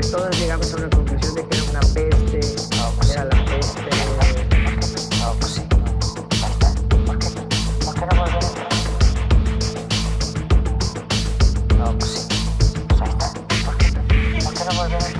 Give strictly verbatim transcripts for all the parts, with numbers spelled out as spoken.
pues todos llegamos a una conclusión de que era una peste, era la peste. ¿Por qué? ¿Por qué no volvemos? No, pues sí. Pues ahí está. ¿Por qué? ¿Por qué no volvemos?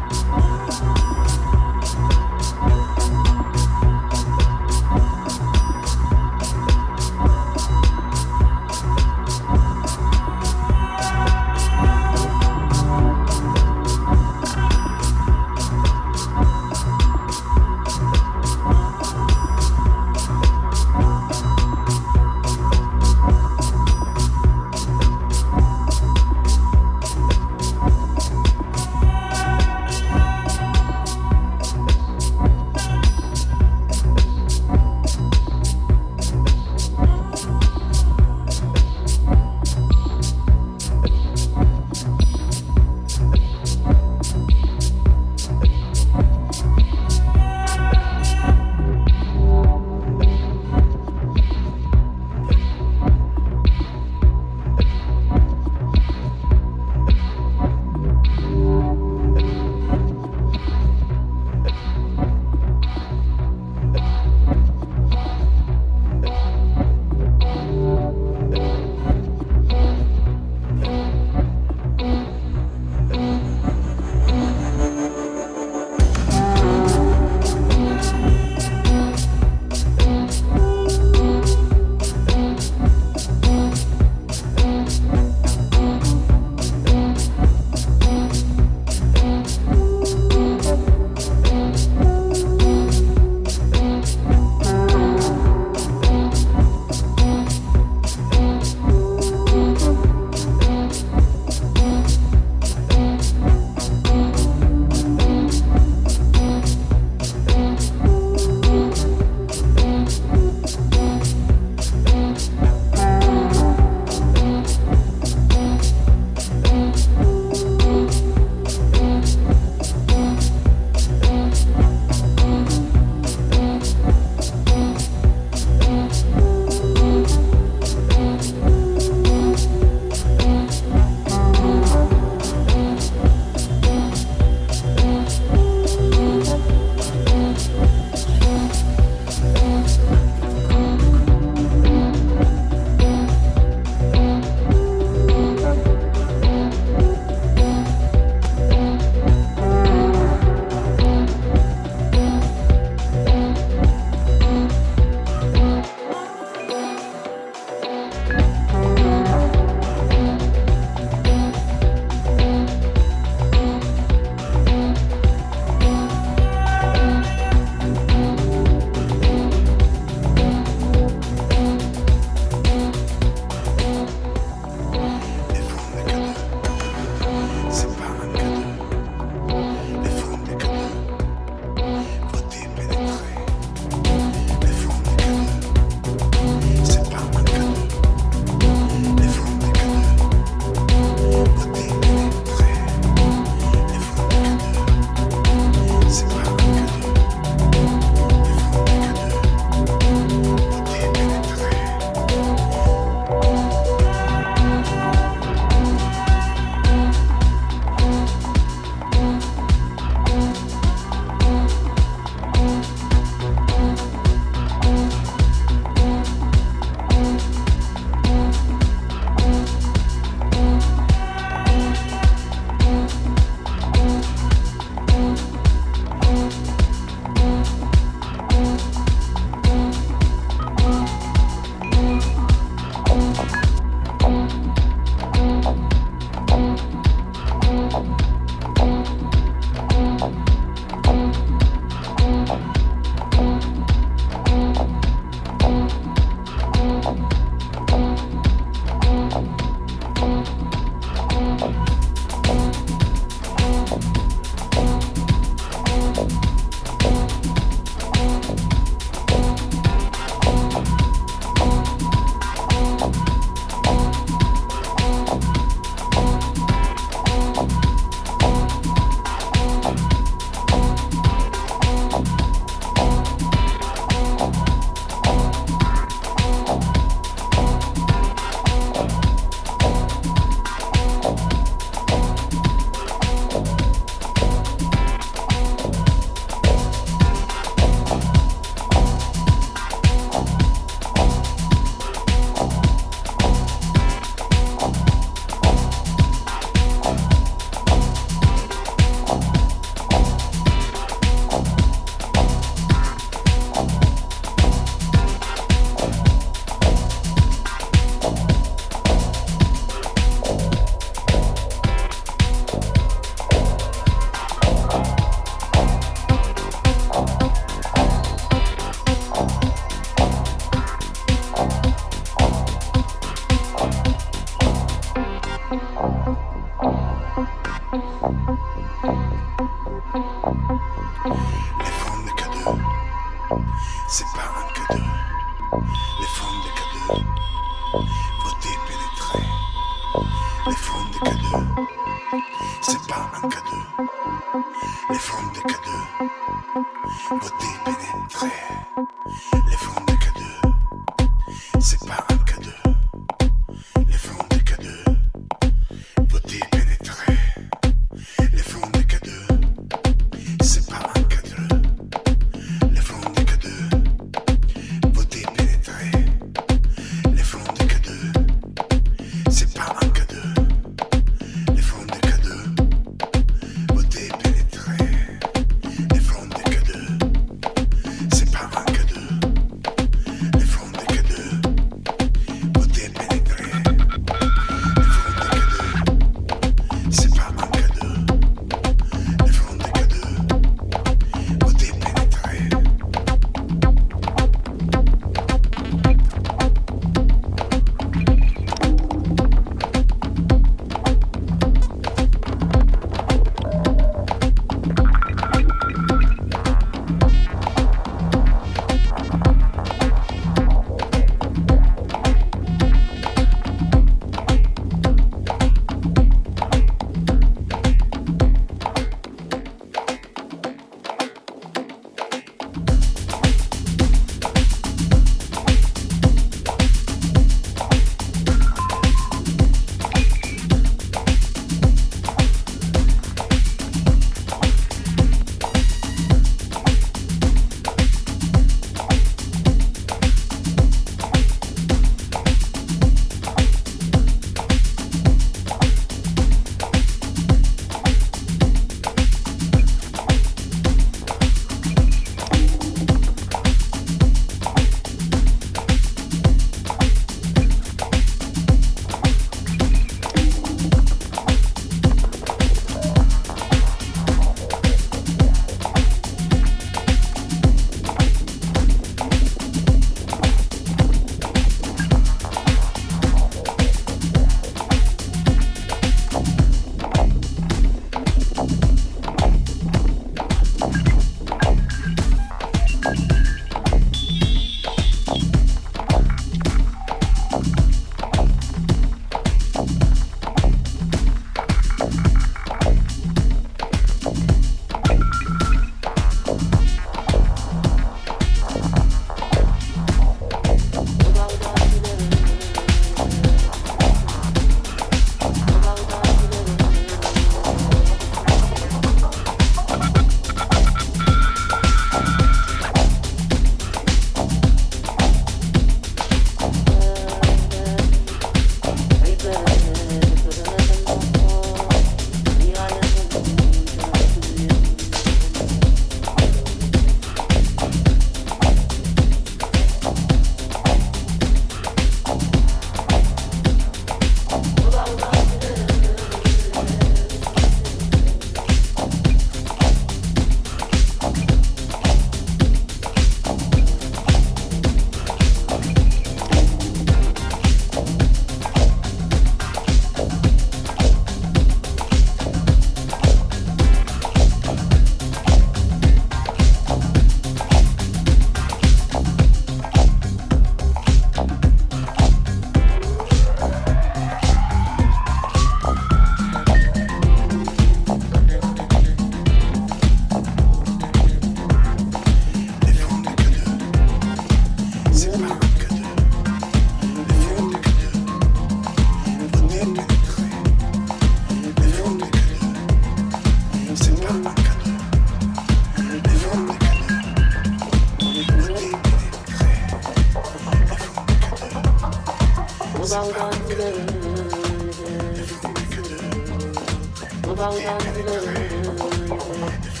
About